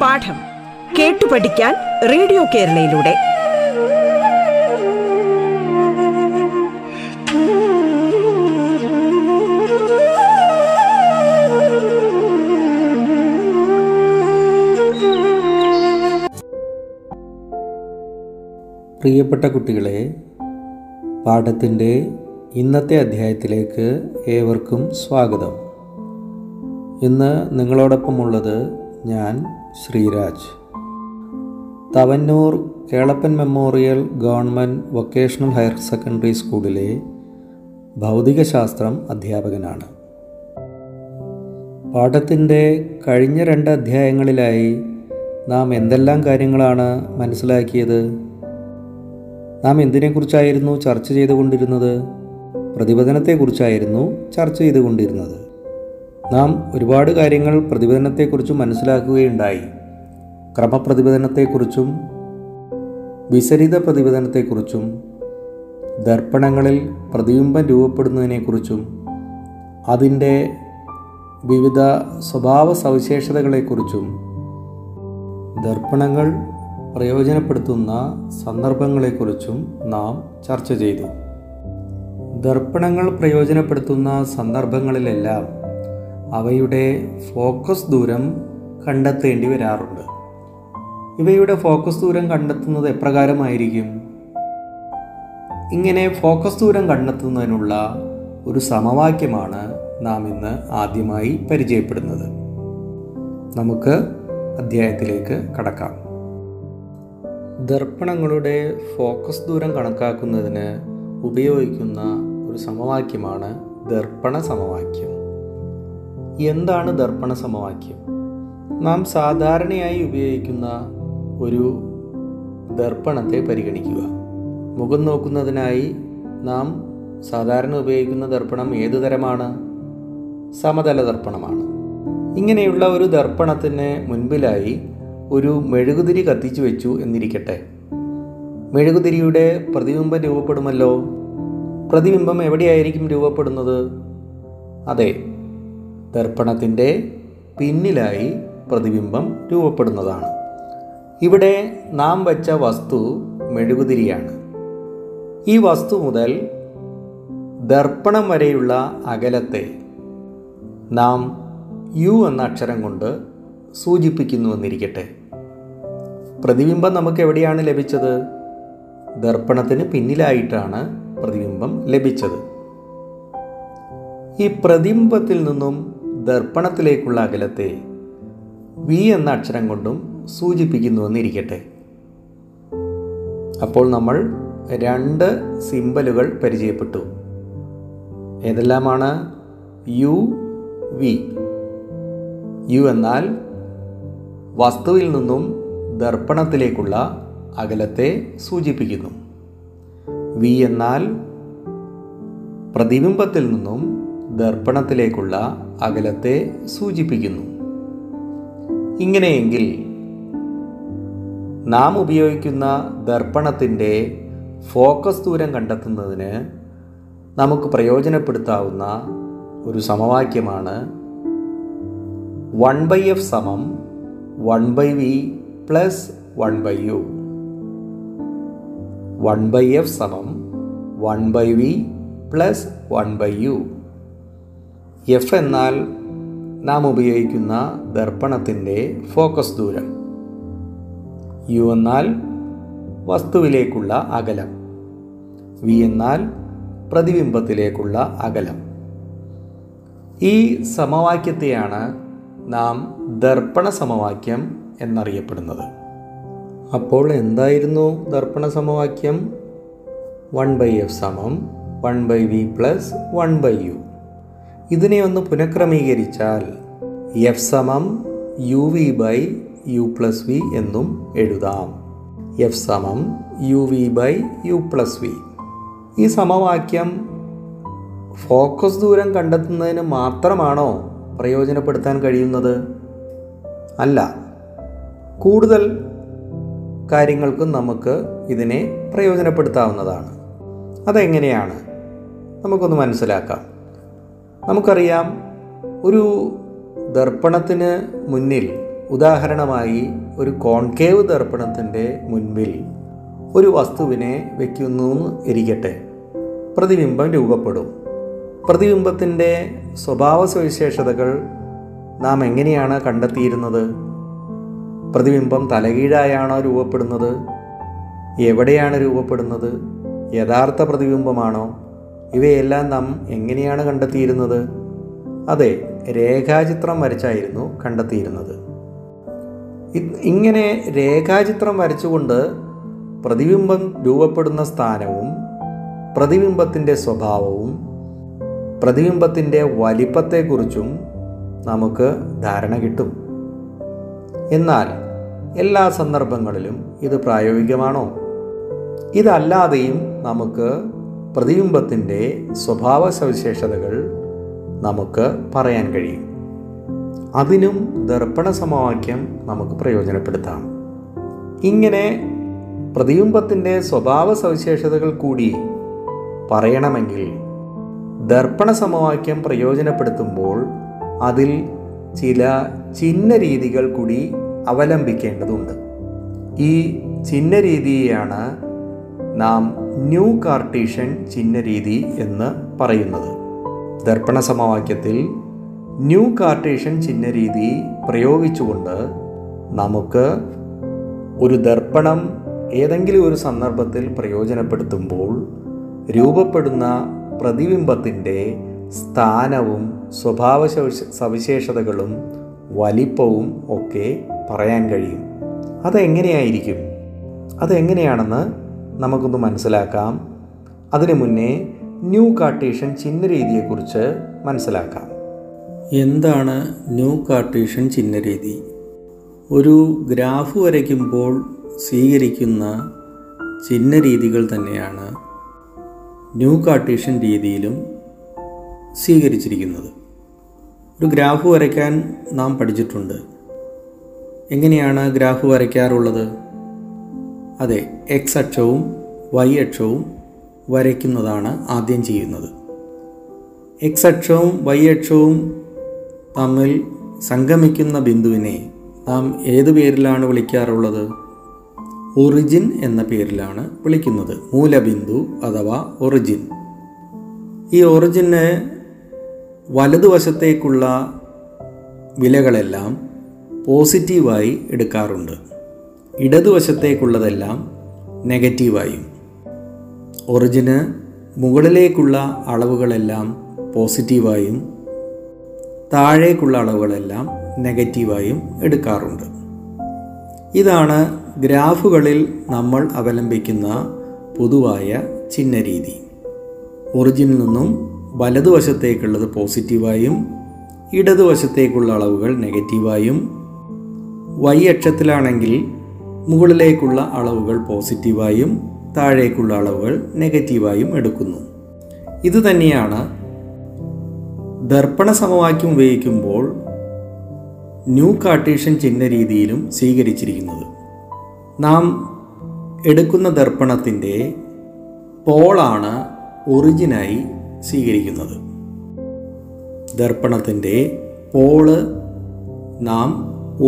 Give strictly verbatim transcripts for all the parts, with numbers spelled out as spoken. പാഠം കേട്ടു പഠിക്കാൻ റേഡിയോ കേരളയിലൂടെ പ്രിയപ്പെട്ട കുട്ടികളെ, പാഠത്തിൻ്റെ ഇന്നത്തെ അധ്യായത്തിലേക്ക് ഏവർക്കും സ്വാഗതം. ഇന്ന് നിങ്ങളോടൊപ്പമുള്ളത് ഞാൻ Sreeraj. Thavanur Kelappan memorial government vocational higher secondary സ്കൂളിലെ ഭൗതികശാസ്ത്രം അധ്യാപകനാണ്. പാഠത്തിൻ്റെ കഴിഞ്ഞ രണ്ട് അധ്യായങ്ങളിലായി നാം എന്തെല്ലാം കാര്യങ്ങളാണ് മനസ്സിലാക്കിയത്? നാം എന്തിനെക്കുറിച്ചായിരുന്നു ചർച്ച ചെയ്തുകൊണ്ടിരുന്നത്? പ്രതിപദനത്തെക്കുറിച്ചായിരുന്നു ചർച്ച ചെയ്തുകൊണ്ടിരുന്നത്. നാം ഒരുപാട് കാര്യങ്ങൾ പ്രതിപദനത്തെക്കുറിച്ചും മനസ്സിലാക്കുകയുണ്ടായി. ക്രമപ്രതിപദനത്തെക്കുറിച്ചും വിസരിത പ്രതിപദനത്തെക്കുറിച്ചും ദർപ്പണങ്ങളിൽ പ്രതിബിംബം രൂപപ്പെടുന്നതിനെക്കുറിച്ചും അതിൻ്റെ വിവിധ സ്വഭാവ സവിശേഷതകളെക്കുറിച്ചും ദർപ്പണങ്ങൾ പ്രയോജനപ്പെടുത്തുന്ന സന്ദർഭങ്ങളെക്കുറിച്ചും നാം ചർച്ച ചെയ്തു. ദർപ്പണങ്ങൾ പ്രയോജനപ്പെടുത്തുന്ന സന്ദർഭങ്ങളിലെല്ലാം അവയുടെ ഫോക്കസ് ദൂരം കണ്ടെത്തേണ്ടി വരാറുണ്ട്. ഇവയുടെ ഫോക്കസ് ദൂരം കണ്ടെത്തുന്നത് എപ്രകാരമായിരിക്കും? ഇങ്ങനെ ഫോക്കസ് ദൂരം കണ്ടെത്തുന്നതിനുള്ള ഒരു സമവാക്യമാണ് നാം ഇന്ന് ആദ്യമായി പരിചയപ്പെടുന്നത്. നമുക്ക് അധ്യായത്തിലേക്ക് കടക്കാം. ദർപ്പണങ്ങളുടെ ഫോക്കസ് ദൂരം കണക്കാക്കുന്നതിന് ഉപയോഗിക്കുന്ന ഒരു സമവാക്യമാണ് ദർപ്പണ സമവാക്യം. എന്താണ് ദർപ്പണ സമവാക്യം? നാം സാധാരണയായി ഉപയോഗിക്കുന്ന ഒരു ദർപ്പണത്തെ പരിഗണിക്കുക. മുഖം നോക്കുന്നതിനായി നാം സാധാരണ ഉപയോഗിക്കുന്ന ദർപ്പണം ഏതു തരമാണ്? സമതല ദർപ്പണമാണ്. ഇങ്ങനെയുള്ള ഒരു ദർപ്പണത്തിന് മുൻപിലായി ഒരു മെഴുകുതിരി കത്തിച്ചു വെച്ചു എന്നിരിക്കട്ടെ. മെഴുകുതിരിയുടെ പ്രതിബിംബം രൂപപ്പെടുമല്ലോ. പ്രതിബിംബം എവിടെയായിരിക്കും രൂപപ്പെടുന്നത്? അതെ, ദർപ്പണത്തിൻ്റെ പിന്നിലായി പ്രതിബിംബം രൂപപ്പെടുന്നതാണ്. ഇവിടെ നാം വച്ച വസ്തു മെഴുകുതിരിയാണ്. ഈ വസ്തു മുതൽ ദർപ്പണം വരെയുള്ള അകലത്തെ നാം യു എന്ന അക്ഷരം കൊണ്ട് സൂചിപ്പിക്കുന്നുവെന്നിരിക്കട്ടെ. പ്രതിബിംബം നമുക്ക് എവിടെയാണ് ലഭിച്ചത്? ദർപ്പണത്തിന് പിന്നിലായിട്ടാണ് പ്രതിബിംബം ലഭിച്ചത്. ഈ പ്രതിബിംബത്തിൽ നിന്നും ദർപ്പണത്തിലേക്കുള്ള അകലത്തെ വി എന്ന അക്ഷരം കൊണ്ടും സൂചിപ്പിക്കുന്നുവെന്നിരിക്കട്ടെ. അപ്പോൾ നമ്മൾ രണ്ട് സിംബലുകൾ പരിചയപ്പെട്ടു. ഏതെല്ലാമാണ്? U, V. യു എന്നാൽ വസ്തുവിൽ നിന്നും ദർപ്പണത്തിലേക്കുള്ള അകലത്തെ സൂചിപ്പിക്കുന്നു. വി എന്നാൽ പ്രതിബിംബത്തിൽ നിന്നും ദർപ്പണത്തിലേക്കുള്ള അകലത്തെ സൂചിപ്പിക്കുന്നു. ഇങ്ങനെയെങ്കിൽ നാം ഉപയോഗിക്കുന്ന ദർപ്പണത്തിൻ്റെ ഫോക്കസ് ദൂരം കണ്ടെത്തുന്നതിന് നമുക്ക് പ്രയോജനപ്പെടുത്താവുന്ന ഒരു സമവാക്യമാണ് വൺ ബൈ എഫ് സമം one by V plus one by U. One by F സമം one by V plus one by U. F എന്നാൽ നാം ഉപയോഗിക്കുന്ന ദർപ്പണത്തിൻ്റെ ഫോക്കസ് ദൂരം. യു എന്നാൽ വസ്തുവിലേക്കുള്ള അകലം. വി എന്നാൽ പ്രതിബിംബത്തിലേക്കുള്ള അകലം. ഈ സമവാക്യത്തെയാണ് നാം ദർപ്പണ സമവാക്യം എന്നറിയപ്പെടുന്നത്. അപ്പോൾ എന്തായിരുന്നു ദർപ്പണ സമവാക്യം? വൺ ബൈ എഫ് സമം one by V plus one by U. ഇതിനെ ഒന്ന് പുനഃക്രമീകരിച്ചാൽ എഫ് സമം U V by U plus V എന്നും എഴുതാം. എഫ് സമം U V by U plus V. ഈ സമവാക്യം ഫോക്കസ് ദൂരം കണ്ടെത്തുന്നതിന് മാത്രമാണോ പ്രയോജനപ്പെടുത്താൻ കഴിയുന്നത്? അല്ല, കൂടുതൽ കാര്യങ്ങൾക്കും നമുക്ക് ഇതിനെ പ്രയോജനപ്പെടുത്താവുന്നതാണ്. അതെങ്ങനെയാണ്? നമുക്കൊന്ന് മനസ്സിലാക്കാം. നമുക്കറിയാം, ഒരു ദർപ്പണത്തിന് മുന്നിൽ, ഉദാഹരണമായി ഒരു കോൺകേവ് ദർപ്പണത്തിൻ്റെ മുൻപിൽ ഒരു വസ്തുവിനെ വയ്ക്കുന്നു ഇരിക്കട്ടെ, പ്രതിബിംബം രൂപപ്പെടും. പ്രതിബിംബത്തിൻ്റെ സ്വഭാവ സവിശേഷതകൾ നാം എങ്ങനെയാണ് കണ്ടെത്തിയിരുന്നത്? പ്രതിബിംബം തലകീഴായാണോ രൂപപ്പെടുന്നത്? എവിടെയാണ് രൂപപ്പെടുന്നത്? യഥാർത്ഥ പ്രതിബിംബമാണോ? ഇവയെല്ലാം നാം എങ്ങനെയാണ് കണ്ടെത്തിയിരുന്നത്? അതെ, രേഖാചിത്രം വരച്ചായിരുന്നു കണ്ടെത്തിയിരുന്നത്. ഇങ്ങനെ രേഖാചിത്രം വരച്ചുകൊണ്ട് പ്രതിബിംബം രൂപപ്പെടുന്ന സ്ഥാനവും പ്രതിബിംബത്തിൻ്റെ സ്വഭാവവും പ്രതിബിംബത്തിൻ്റെ വലിപ്പത്തെക്കുറിച്ചും നമുക്ക് ധാരണ കിട്ടും. എന്നാൽ എല്ലാ സന്ദർഭങ്ങളിലും ഇത് പ്രായോഗികമാണോ? ഇതല്ലാതെയും നമുക്ക് പ്രതിബിംബത്തിൻ്റെ സ്വഭാവ സവിശേഷതകൾ നമുക്ക് പറയാൻ കഴിയും. അതിനും ദർപ്പണ സമവാക്യം നമുക്ക് പ്രയോജനപ്പെടുത്താം. ഇങ്ങനെ പ്രതിബിംബത്തിൻ്റെ സ്വഭാവ സവിശേഷതകൾ കൂടി പറയണമെങ്കിൽ ദർപ്പണ സമവാക്യം പ്രയോജനപ്പെടുത്തുമ്പോൾ അതിൽ ചില ചിഹ്ന രീതികൾ കൂടി അവലംബിക്കേണ്ടതുണ്ട്. ഈ ചിഹ്ന രീതിയെയാണ് നാം ന്യൂ കാർട്ടീഷ്യൻ ചിഹ്ന രീതി എന്ന് പറയുന്നത്. ദർപ്പണ സമവാക്യത്തിൽ ന്യൂ കാർട്ടീഷ്യൻ ചിഹ്ന രീതി പ്രയോഗിച്ചുകൊണ്ട് നമുക്ക് ഒരു ദർപ്പണം ഏതെങ്കിലും ഒരു സന്ദർഭത്തിൽ പ്രയോജനപ്പെടുത്തുമ്പോൾ രൂപപ്പെടുന്ന പ്രതിബിംബത്തിൻ്റെ സ്ഥാനവും സ്വഭാവ സവിശേഷതകളും വലിപ്പവും ഒക്കെ പറയാൻ കഴിയും. അതെങ്ങനെയായിരിക്കും? അതെങ്ങനെയാണെന്ന് നമുക്കൊന്ന് മനസ്സിലാക്കാം. അതിനു മുന്നേ ന്യൂ കാർട്ടീഷ്യൻ ചിഹ്ന രീതിയെക്കുറിച്ച് മനസ്സിലാക്കാം. എന്താണ് ന്യൂ കാർട്ടീഷ്യൻ ചിഹ്ന രീതി? ഒരു ഗ്രാഫ് വരയ്ക്കുമ്പോൾ സ്വീകരിക്കുന്ന ചിഹ്ന രീതികൾ തന്നെയാണ് ന്യൂ കാർട്ടീഷ്യൻ രീതിയിലും സ്വീകരിച്ചിരിക്കുന്നത്. ഒരു ഗ്രാഫ് വരയ്ക്കാൻ നാം പഠിച്ചിട്ടുണ്ട്. എങ്ങനെയാണ് ഗ്രാഫ് വരയ്ക്കാറുള്ളത്? അതെ, എക്സ് അക്ഷവും വൈ അക്ഷവും വരയ്ക്കുന്നതാണ് ആദ്യം ചെയ്യുന്നത്. എക്സ് അക്ഷവും വൈ അക്ഷവും തമ്മിൽ സംഗമിക്കുന്ന ബിന്ദുവിനെ നാം ഏത് പേരിലാണ് വിളിക്കാറുള്ളത്? ഒറിജിൻ എന്ന പേരിലാണ് വിളിക്കുന്നത്. മൂലബിന്ദു അഥവാ ഒറിജിൻ. ഈ ഒറിജിന് വലതുവശത്തേക്കുള്ള വിലകളെല്ലാം പോസിറ്റീവായി എടുക്കാറുണ്ട്, ഇടതുവശത്തേക്കുള്ളതെല്ലാം നെഗറ്റീവായും. ഒറിജിന് മുകളിലേക്കുള്ള അളവുകളെല്ലാം പോസിറ്റീവായും താഴേക്കുള്ള അളവുകളെല്ലാം നെഗറ്റീവായും എടുക്കാറുണ്ട്. ഇതാണ് ഗ്രാഫുകളിൽ നമ്മൾ അവലംബിക്കുന്ന പൊതുവായ ചിഹ്ന രീതി. ഒറിജിനിൽ നിന്നും വലതുവശത്തേക്കുള്ളത് പോസിറ്റീവായും ഇടതുവശത്തേക്കുള്ള അളവുകൾ നെഗറ്റീവായും, വൈ അക്ഷത്തിലാണെങ്കിൽ മുകളിലേക്കുള്ള അളവുകൾ പോസിറ്റീവായും താഴേക്കുള്ള അളവുകൾ നെഗറ്റീവായും എടുക്കുന്നു. ഇത് തന്നെയാണ് ദർപ്പണ സമവാക്യം ഉപയോഗിക്കുമ്പോൾ ന്യൂ കാർട്ടീഷ്യൻ ചിഹ്ന രീതിയിലും സ്വീകരിച്ചിരിക്കുന്നത്. നാം എടുക്കുന്ന ദർപ്പണത്തിൻ്റെ പോളാണ് ഒറിജിനായി സ്വീകരിക്കുന്നത്. ദർപ്പണത്തിൻ്റെ പോള് നാം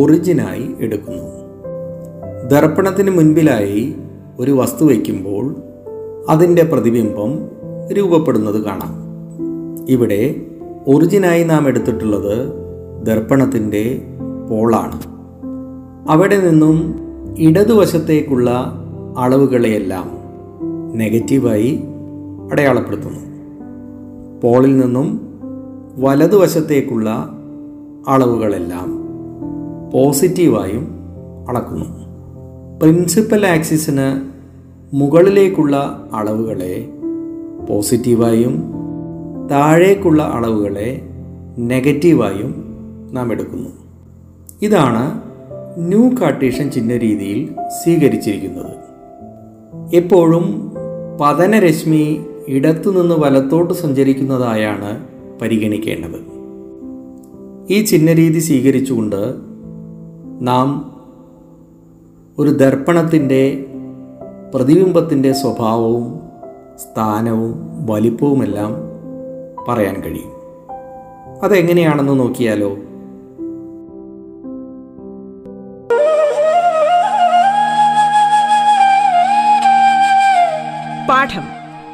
ഒറിജിനായി എടുക്കുന്നു. ദർപ്പണത്തിന് മുൻപിലായി ഒരു വസ്തു വയ്ക്കുമ്പോൾ അതിൻ്റെ പ്രതിബിംബം രൂപപ്പെടുന്നത് കാണാം. ഇവിടെ ഒറിജിനായി നാം എടുത്തിട്ടുള്ളത് ദർപ്പണത്തിൻ്റെ പോളാണ്. അവിടെ നിന്നും ഇടതുവശത്തേക്കുള്ള അളവുകളെയെല്ലാം നെഗറ്റീവായി അടയാളപ്പെടുത്തുന്നു. പോളിൽ നിന്നും വലതുവശത്തേക്കുള്ള അളവുകളെല്ലാം പോസിറ്റീവായും അളക്കുന്നു. പ്രിൻസിപ്പൽ ആക്സിസിന് മുകളിലേക്കുള്ള അളവുകളെ പോസിറ്റീവായും താഴേക്കുള്ള അളവുകളെ നെഗറ്റീവായും നാം എടുക്കുന്നു. ഇതാണ് ന്യൂ കാർട്ടീഷ്യൻ ചിഹ്ന രീതിയിൽ സ്വീകരിച്ചിരിക്കുന്നത്. എപ്പോഴും പതനരശ്മി ഇടത്തുനിന്ന് വലത്തോട്ട് സഞ്ചരിക്കുന്നതായാണ് പരിഗണിക്കേണ്ടത്. ഈ ചിഹ്ന രീതി സ്വീകരിച്ചുകൊണ്ട് നാം ഒരു ദർപ്പണത്തിൻ്റെ പ്രതിബിംബത്തിൻ്റെ സ്വഭാവവും സ്ഥാനവും വലിപ്പവുമെല്ലാം പറയാൻ കഴിയും. അതെങ്ങനെയാണെന്ന് നോക്കിയാലോ? പാഠം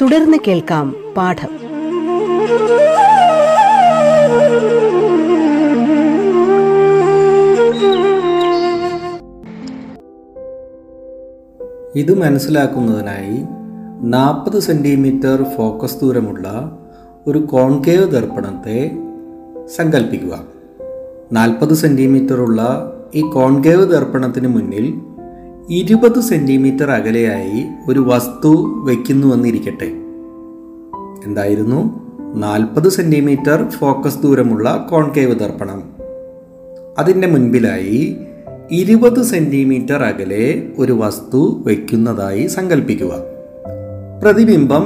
തുടർന്ന് കേൾക്കാം. പാഠം ഇത് മനസ്സിലാക്കുന്നതിനായി നാൽപ്പത് സെന്റിമീറ്റർ ഫോക്കസ് ദൂരമുള്ള ഒരു കോൺകേവ് ദർപ്പണത്തെ സങ്കല്പിക്കുക. നാൽപ്പത് സെന്റിമീറ്ററുള്ള ഈ കോൺകേവ് ദർപ്പണത്തിന് മുന്നിൽ ഇരുപത് സെന്റിമീറ്റർ അകലെയായി ഒരു വസ്തു വയ്ക്കുന്നുവെന്നിരിക്കട്ടെ. എന്തായിരുന്നു? നാൽപ്പത് സെന്റിമീറ്റർ ഫോക്കസ് ദൂരമുള്ള കോൺകേവ് ദർപ്പണം. അതിൻ്റെ മുൻപിലായി ഇരുപത് സെന്റിമീറ്റർ അകലെ ഒരു വസ്തു വയ്ക്കുന്നതായി സങ്കല്പിക്കുക. പ്രതിബിംബം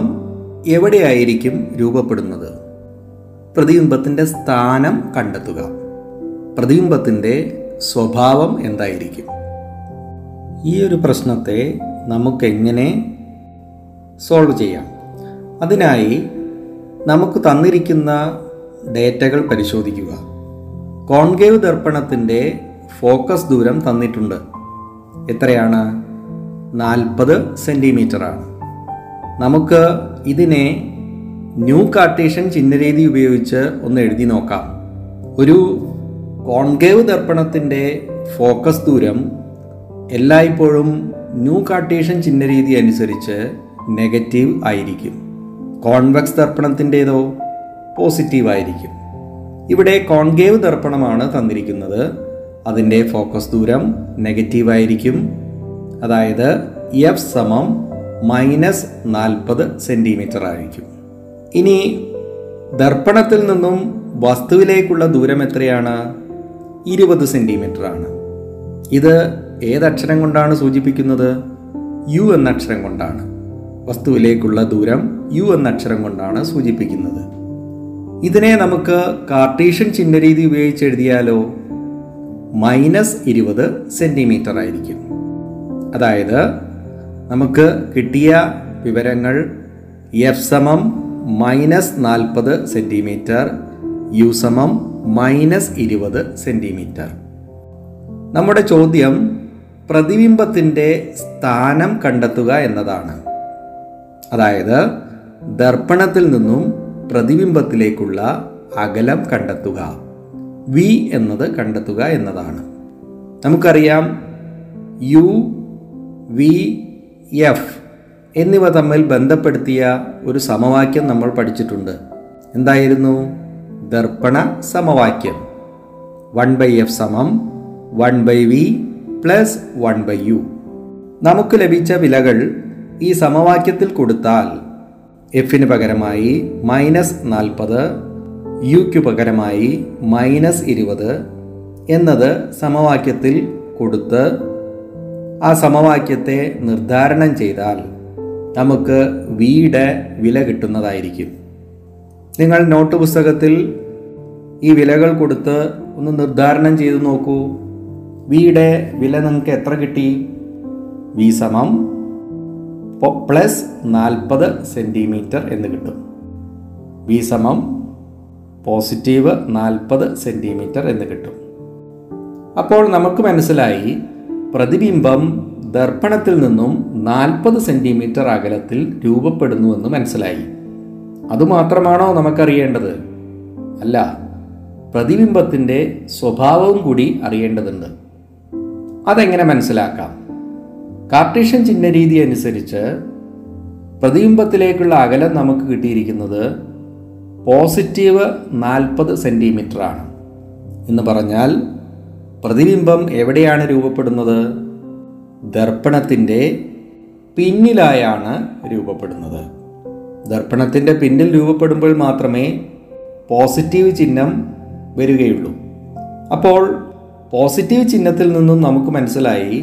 എവിടെയായിരിക്കും രൂപപ്പെടുന്നത്? പ്രതിബിംബത്തിൻ്റെ സ്ഥാനം കണ്ടെത്തുക. പ്രതിബിംബത്തിൻ്റെ സ്വഭാവം എന്തായിരിക്കും? ഈ ഒരു പ്രശ്നത്തെ നമുക്കെങ്ങനെ സോൾവ് ചെയ്യാം? അതിനായി നമുക്ക് തന്നിരിക്കുന്ന ഡേറ്റകൾ പരിശോധിക്കുക. കോൺകേവ് ദർപ്പണത്തിൻ്റെ ഫോക്കസ് ദൂരം തന്നിട്ടുണ്ട്. എത്രയാണ്? നാൽപ്പത് സെൻറ്റിമീറ്ററാണ്. നമുക്ക് ഇതിനെ ന്യൂ കാർട്ടീഷ്യൻ ചിഹ്നരീതി ഉപയോഗിച്ച് ഒന്ന് എഴുതി നോക്കാം. ഒരു കോൺകേവ് ദർപ്പണത്തിൻ്റെ ഫോക്കസ് ദൂരം എല്ലായ്പ്പോഴും ന്യൂ കാർട്ടീഷ്യൻ ചിഹ്നരീതി അനുസരിച്ച് നെഗറ്റീവ് ആയിരിക്കും. കോൺവെക്സ് ദർപ്പണത്തിൻ്റേതോ പോസിറ്റീവ് ആയിരിക്കും. ഇവിടെ കോൺകേവ് ദർപ്പണമാണ് തന്നിരിക്കുന്നത്. അതിൻ്റെ ഫോക്കസ് ദൂരം നെഗറ്റീവ് ആയിരിക്കും. അതായത് എഫ് സമം മൈനസ് നാൽപ്പത് സെൻറ്റിമീറ്റർ ആയിരിക്കും. ഇനി ദർപ്പണത്തിൽ നിന്നും വസ്തുവിലേക്കുള്ള ദൂരം എത്രയാണ്? ഇരുപത് സെൻറ്റിമീറ്റർ ആണ്. ഇത് ഏതക്ഷരം കൊണ്ടാണ് സൂചിപ്പിക്കുന്നത്? യു എന്ന അക്ഷരം കൊണ്ടാണ്. വസ്തുവിലേക്കുള്ള ദൂരം യു എന്ന അക്ഷരം കൊണ്ടാണ് സൂചിപ്പിക്കുന്നത്. ഇതിനെ നമുക്ക് കാർട്ടീഷ്യൻ ചിഹ്നരീതി ഉപയോഗിച്ച് എഴുതിയാലോ? മൈനസ് ഇരുപത് സെൻറ്റിമീറ്റർ ആയിരിക്കും. അതായത് നമുക്ക് കിട്ടിയ വിവരങ്ങൾ എഫ് സമം മൈനസ് നാൽപ്പത് സെൻറ്റിമീറ്റർ, യു സമം മൈനസ് ഇരുപത് സെൻറ്റിമീറ്റർ. നമ്മുടെ ചോദ്യം പ്രതിബിംബത്തിൻ്റെ സ്ഥാനം കണ്ടെത്തുക എന്നതാണ്. അതായത് ദർപ്പണത്തിൽ നിന്നും പ്രതിബിംബത്തിലേക്കുള്ള അകലം കണ്ടെത്തുക, വി എന്നത് കണ്ടെത്തുക എന്നതാണ്. നമുക്കറിയാം യു, വി, എഫ് എന്നിവ തമ്മിൽ ബന്ധപ്പെടുത്തിയ ഒരു സമവാക്യം നമ്മൾ പഠിച്ചിട്ടുണ്ട്. എന്തായിരുന്നു? ദർപ്പണ സമവാക്യം. വൺ ബൈ എഫ് സമം one by V plus one by U. നമുക്ക് ലഭിച്ച വിലകൾ ഈ സമവാക്യത്തിൽ കൊടുത്താൽ എഫിന് പകരമായി മൈനസ് നാൽപ്പത്, യുക്ക് പകരമായി മൈനസ് ഇരുപത് എന്നത് സമവാക്യത്തിൽ കൊടുത്ത് ആ സമവാക്യത്തെ നിർദ്ധാരണം ചെയ്താൽ നമുക്ക് വിയുടെ വില കിട്ടുന്നതായിരിക്കും. നിങ്ങൾ നോട്ട് പുസ്തകത്തിൽ ഈ വിലകൾ കൊടുത്ത് ഒന്ന് നിർദ്ധാരണം ചെയ്തു നോക്കൂ. വിയുടെ വില നിങ്ങൾക്ക് എത്ര കിട്ടി? വി സമം പ്ലസ് നാൽപ്പത് സെൻറ്റിമീറ്റർ എന്ന് കിട്ടും. വി സമം പോസിറ്റീവ് നാൽപ്പത് സെൻറ്റിമീറ്റർ എന്ന് കിട്ടും. അപ്പോൾ നമുക്ക് മനസ്സിലായി പ്രതിബിംബം ദർപ്പണത്തിൽ നിന്നും നാൽപ്പത് സെൻറ്റിമീറ്റർ അകലത്തിൽ രൂപപ്പെടുന്നുവെന്ന് മനസ്സിലായി. അതുമാത്രമാണോ നമുക്കറിയേണ്ടത്? അല്ല, പ്രതിബിംബത്തിൻ്റെ സ്വഭാവവും കൂടി അറിയേണ്ടതുണ്ട്. അതെങ്ങനെ മനസ്സിലാക്കാം? കാർട്ടീഷ്യൻ ചിഹ്നരീതി അനുസരിച്ച് പ്രതിബിംബത്തിലേക്കുള്ള അകലം നമുക്ക് കിട്ടിയിരിക്കുന്നത് പോസിറ്റീവ് നാൽപ്പത് സെൻറ്റിമീറ്റർ ആണ്. എന്ന് പറഞ്ഞാൽ പ്രതിബിംബം എവിടെയാണ് രൂപപ്പെടുന്നത്? ദർപ്പണത്തിൻ്റെ പിന്നിലായാണ് രൂപപ്പെടുന്നത്. ദർപ്പണത്തിൻ്റെ പിന്നിൽ രൂപപ്പെടുമ്പോൾ മാത്രമേ പോസിറ്റീവ് ചിഹ്നം വരികയുള്ളൂ. അപ്പോൾ പോസിറ്റീവ് ചിഹ്നത്തിൽ നിന്നും നമുക്ക് മനസ്സിലായി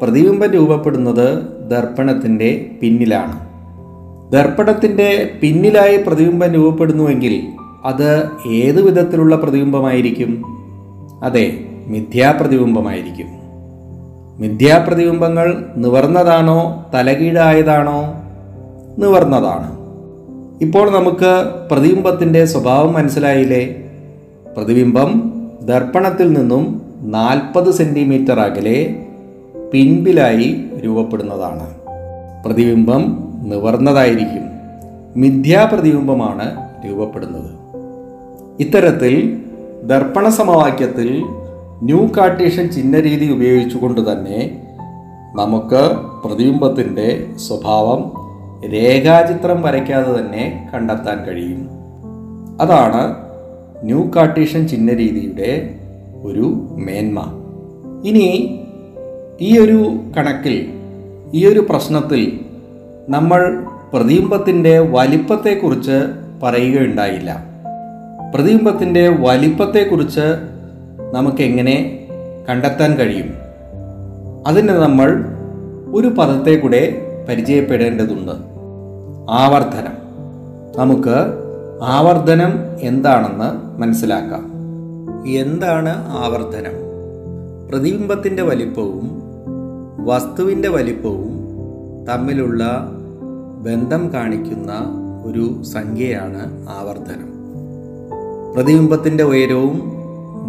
പ്രതിബിംബം രൂപപ്പെടുന്നത് ദർപ്പണത്തിൻ്റെ പിന്നിലാണ്. ദർപ്പണത്തിൻ്റെ പിന്നിലായി പ്രതിബിംബം രൂപപ്പെടുന്നുവെങ്കിൽ അത് ഏതു വിധത്തിലുള്ള പ്രതിബിംബമായിരിക്കും? അതെ, മിഥ്യാപ്രതിബിംബമായിരിക്കും. മിഥ്യാപ്രതിബിംബങ്ങൾ നിവർന്നതാണോ തലകീഴായതാണോ? നിവർന്നതാണ്. ഇപ്പോൾ നമുക്ക് പ്രതിബിംബത്തിൻ്റെ സ്വഭാവം മനസ്സിലായില്ലേ? പ്രതിബിംബം ദർപ്പണത്തിൽ നിന്നും നാൽപ്പത് സെൻറ്റിമീറ്റർ അകലെ പിൻപിലായി രൂപപ്പെടുന്നതാണ്. പ്രതിബിംബം നിവർന്നതായിരിക്കും. മിഥ്യാപ്രതിബിംബമാണ് രൂപപ്പെടുന്നത്. ഇത്തരത്തിൽ ദർപ്പണ സമവാക്യത്തിൽ ന്യൂ കാർട്ടീഷ്യൻ ചിഹ്നരീതി ഉപയോഗിച്ചുകൊണ്ട് തന്നെ നമുക്ക് പ്രതിബിംബത്തിൻ്റെ സ്വഭാവം രേഖാചിത്രം വരയ്ക്കാതെ തന്നെ കണ്ടെത്താൻ കഴിയും. അതാണ് ന്യൂ കാർട്ടീഷ്യൻ ചിഹ്നരീതിയുടെ ഒരു മേന്മ. ഇനി ഈ ഒരു കണക്കിൽ, ഈ ഒരു പ്രശ്നത്തിൽ നമ്മൾ പ്രതിബിംബത്തിൻ്റെ വലിപ്പത്തെക്കുറിച്ച് പറയുകയുണ്ടായില്ല. പ്രതിബിംബത്തിൻ്റെ വലിപ്പത്തെക്കുറിച്ച് നമുക്കെങ്ങനെ കണ്ടെത്താൻ കഴിയും? അതിന് നമ്മൾ ഒരു പദത്തെ കൂടെ പരിചയപ്പെടേണ്ടതുണ്ട്. ആവർത്തനം. നമുക്ക് ആവർത്തനം എന്താണെന്ന് മനസ്സിലാക്കാം. എന്താണ് ആവർത്തനം? പ്രതിബിംബത്തിൻ്റെ വലിപ്പവും വസ്തുവിൻ്റെ വലിപ്പവും തമ്മിലുള്ള ബന്ധം കാണിക്കുന്ന ഒരു സംഖ്യയാണ് ആവർത്തനം. പ്രതിബിംബത്തിൻ്റെ ഉയരവും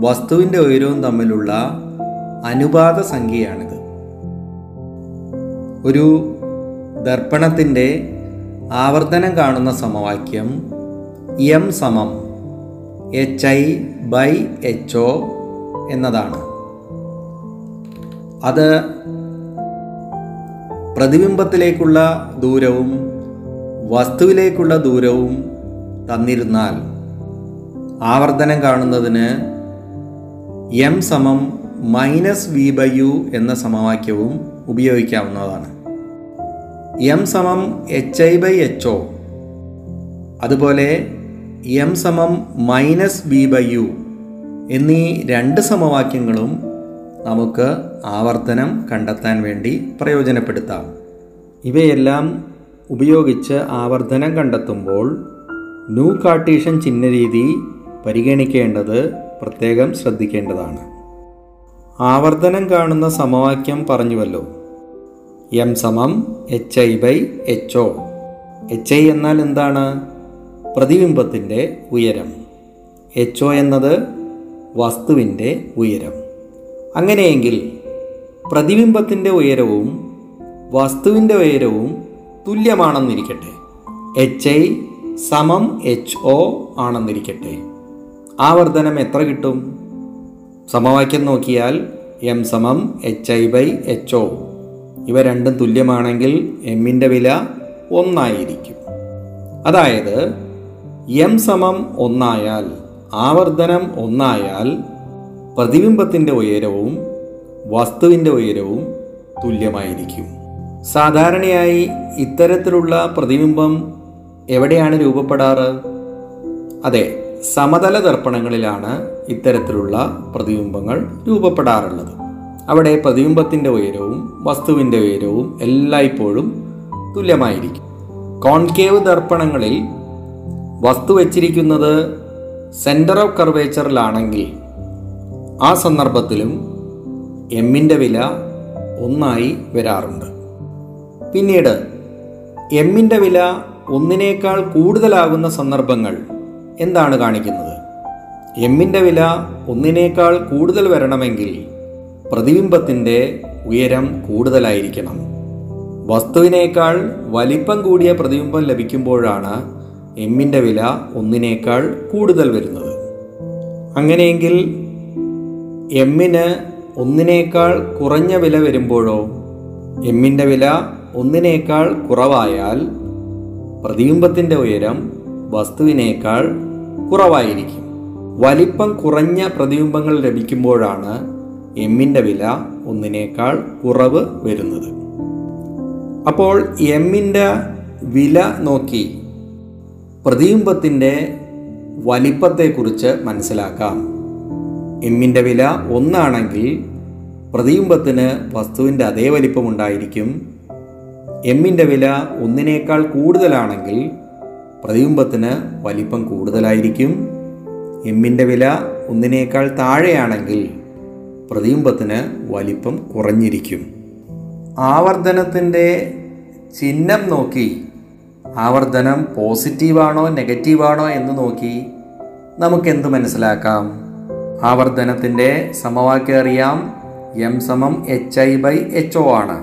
വസ്തുവിൻ്റെ ഉയരവും തമ്മിലുള്ള അനുപാത സംഖ്യയാണിത്. ഒരു ദർപ്പണത്തിൻ്റെ ആവർത്തനം കാണുന്ന സമവാക്യം എം സമം H I by H O എന്നതാണ്. അത് പ്രതിബിംബത്തിലേക്കുള്ള ദൂരവും വസ്തുവിലേക്കുള്ള ദൂരവും തന്നിരുന്നാൽ ആവർത്തനം കാണുന്നതിന് എം സമം മൈനസ് വി ബൈ യു എന്ന സമവാക്യവും ഉപയോഗിക്കാവുന്നതാണ്. എം സമം H I by H O, അതുപോലെ എം സമം മൈനസ് വി ബൈ യു എന്നീ രണ്ട് സമവാക്യങ്ങളും നമുക്ക് ആവർത്തനം കണ്ടെത്താൻ വേണ്ടി പ്രയോജനപ്പെടുത്താം. ഇവയെല്ലാം ഉപയോഗിച്ച് ആവർത്തനം കണ്ടെത്തുമ്പോൾ ന്യൂ കാർട്ടീഷ്യൻ ചിഹ്നരീതി പരിഗണിക്കേണ്ടത് പ്രത്യേകം ശ്രദ്ധിക്കേണ്ടതാണ്. ആവർത്തനം കാണുന്ന സമവാക്യം പറഞ്ഞുവല്ലോ, എം സമം H I by H O. H I എന്നാൽ എന്താണ്? പ്രതിബിംബത്തിൻ്റെ ഉയരം. എച്ച് ഒ എന്നത് വസ്തുവിൻ്റെ ഉയരം. അങ്ങനെയെങ്കിൽ പ്രതിബിംബത്തിൻ്റെ ഉയരവും വസ്തുവിൻ്റെ ഉയരവും തുല്യമാണെന്നിരിക്കട്ടെ, എച്ച് ഐ സമം എച്ച് ഒ ആണെന്നിരിക്കട്ടെ, ആവർത്തനം എത്ര കിട്ടും? സമവാക്യം നോക്കിയാൽ എം സമം H I by H O, ഇവ രണ്ടും തുല്യമാണെങ്കിൽ എമ്മിൻ്റെ വില ഒന്നായിരിക്കും. അതായത് എം സമം ഒന്നായാൽ, ആവർത്തനം ഒന്നായാൽ പ്രതിബിംബത്തിൻ്റെ ഉയരവും വസ്തുവിൻ്റെ ഉയരവും തുല്യമായിരിക്കും. സാധാരണയായി ഇത്തരത്തിലുള്ള പ്രതിബിംബം എവിടെയാണ് രൂപപ്പെടാറ്? അതെ, സമതല ദർപ്പണങ്ങളിലാണ് ഇത്തരത്തിലുള്ള പ്രതിബിംബങ്ങൾ രൂപപ്പെടാറുള്ളത്. അവിടെ പ്രതിബിംബത്തിൻ്റെ ഉയരവും വസ്തുവിൻ്റെ ഉയരവും എല്ലായ്പ്പോഴും തുല്യമായിരിക്കും. കോൺകേവ് ദർപ്പണങ്ങളിൽ വസ്തു വച്ചിരിക്കുന്നത് സെൻറ്റർ ഓഫ് കർവേച്ചറിലാണെങ്കിൽ ആ സന്ദർഭത്തിലും എമ്മിൻ്റെ വില ഒന്നായി വരാറുണ്ട്. പിന്നീട് എമ്മിൻ്റെ വില ഒന്നിനേക്കാൾ കൂടുതലാകുന്ന സന്ദർഭങ്ങൾ എന്താണ് കാണിക്കുന്നത്? എമ്മിൻ്റെ വില ഒന്നിനേക്കാൾ കൂടുതൽ വരണമെങ്കിൽ പ്രതിബിംബത്തിൻ്റെ ഉയരം കൂടുതലായിരിക്കണം. വസ്തുവിനേക്കാൾ വലിപ്പം കൂടിയ പ്രതിബിംബം ലഭിക്കുമ്പോഴാണ് എമ്മിൻ്റെ വില ഒന്നിനേക്കാൾ കൂടുതൽ വരുന്നത്. അങ്ങനെയെങ്കിൽ എമ്മിന് ഒന്നിനേക്കാൾ കുറഞ്ഞ വില വരുമ്പോഴോ? എമ്മിൻ്റെ വില ഒന്നിനേക്കാൾ കുറവായാൽ പ്രതിബിംബത്തിൻ്റെ ഉയരം വസ്തുവിനേക്കാൾ കുറവായിരിക്കും. വലിപ്പം കുറഞ്ഞ പ്രതിബിംബങ്ങൾ ലഭിക്കുമ്പോഴാണ് എമ്മിൻ്റെ വില ഒന്നിനേക്കാൾ കുറവ് വരുന്നത്. അപ്പോൾ എമ്മിൻ്റെ വില നോക്കി പ്രതിബിംബത്തിൻ്റെ വലിപ്പത്തെക്കുറിച്ച് മനസ്സിലാക്കാം. എമ്മിൻ്റെ വില ഒന്നാണെങ്കിൽ പ്രതിബിംബത്തിന് വസ്തുവിൻ്റെ അതേ വലിപ്പമുണ്ടായിരിക്കും. എമ്മിൻ്റെ വില ഒന്നിനേക്കാൾ കൂടുതലാണെങ്കിൽ പ്രതിബിംബത്തിന് വലിപ്പം കൂടുതലായിരിക്കും. എമ്മിൻ്റെ വില ഒന്നിനേക്കാൾ താഴെയാണെങ്കിൽ പ്രതിബിംബത്തിന് വലിപ്പം കുറഞ്ഞിരിക്കും. ആവർത്തനത്തിൻ്റെ ചിഹ്നം നോക്കി, ആവർത്തനം പോസിറ്റീവാണോ നെഗറ്റീവാണോ എന്ന് നോക്കി നമുക്കെന്ത് മനസ്സിലാക്കാം? ആവർത്തനത്തിൻ്റെ സമവാക്യം അറിയാം, എം സമം H I by H O ആണ്.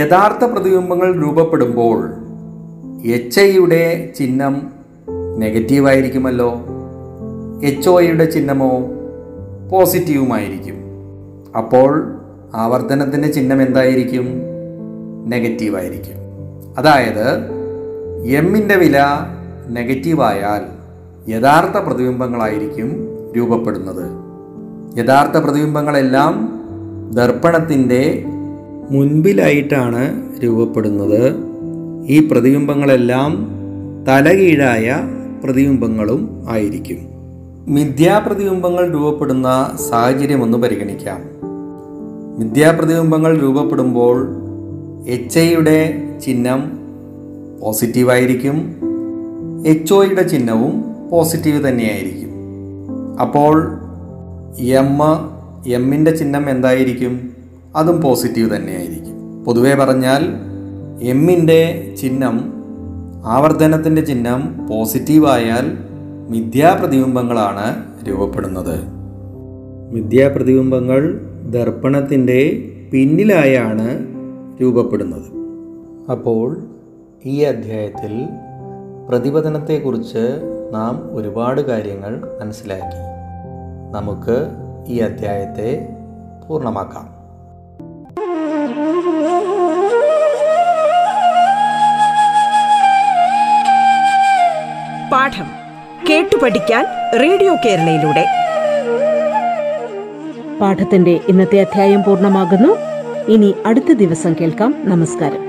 യഥാർത്ഥ പ്രതിബിംബങ്ങൾ രൂപപ്പെടുമ്പോൾ എച്ച് ഐയുടെ ചിഹ്നം നെഗറ്റീവായിരിക്കുമല്ലോ, എച്ച് ഒയുടെ ചിഹ്നമോ പോസിറ്റീവുമായിരിക്കും. അപ്പോൾ ആവർത്തനത്തിൻ്റെ ചിഹ്നം എന്തായിരിക്കും? നെഗറ്റീവായിരിക്കും. അതായത് എമ്മിൻ്റെ വില നെഗറ്റീവായാൽ യഥാർത്ഥ പ്രതിബിംബങ്ങളായിരിക്കും രൂപപ്പെടുന്നത്. യഥാർത്ഥ പ്രതിബിംബങ്ങളെല്ലാം ദർപ്പണത്തിൻ്റെ മുൻപിലായിട്ടാണ് രൂപപ്പെടുന്നത്. ഈ പ്രതിബിംബങ്ങളെല്ലാം തലകീഴായ പ്രതിബിംബങ്ങളും ആയിരിക്കും. മിഥ്യാപ്രതിബിംബങ്ങൾ രൂപപ്പെടുന്ന സാഹചര്യം ഒന്ന് പരിഗണിക്കാം. മിഥ്യാപ്രതിബിംബങ്ങൾ രൂപപ്പെടുമ്പോൾ എച്ച് ഐയുടെ ചിഹ്നം പോസിറ്റീവായിരിക്കും, എച്ച് ഒയുടെ ചിഹ്നവും പോസിറ്റീവ് തന്നെയായിരിക്കും. അപ്പോൾ എം എമ്മിൻ്റെ ചിഹ്നം എന്തായിരിക്കും? അതും പോസിറ്റീവ് തന്നെയായിരിക്കും. പൊതുവെ പറഞ്ഞാൽ എമ്മിൻ്റെ ചിഹ്നം, ആവർത്തനത്തിൻ്റെ ചിഹ്നം പോസിറ്റീവായാൽ മിഥ്യാപ്രതിബിംബങ്ങളാണ് രൂപപ്പെടുന്നത്. മിഥ്യാപ്രതിബിംബങ്ങൾ ദർപ്പണത്തിൻ്റെ പിന്നിലായാണ് രൂപപ്പെടുന്നത്. അപ്പോൾ ഈ അധ്യായത്തിൽ പ്രതിപതനത്തെക്കുറിച്ച് നാം ഒരുപാട് കാര്യങ്ങൾ മനസ്സിലാക്കി. നമുക്ക് ഈ അധ്യായത്തെ പൂർണ്ണമാക്കാം. പാഠം കേട്ടു പഠിക്കാൻ റേഡിയോ കേരളയിലൂടെ പാഠത്തിന്റെ ഇന്നത്തെ അധ്യായം പൂർണ്ണമാകുന്നു. ഇനി അടുത്ത ദിവസം കേൾക്കാം. നമസ്കാരം.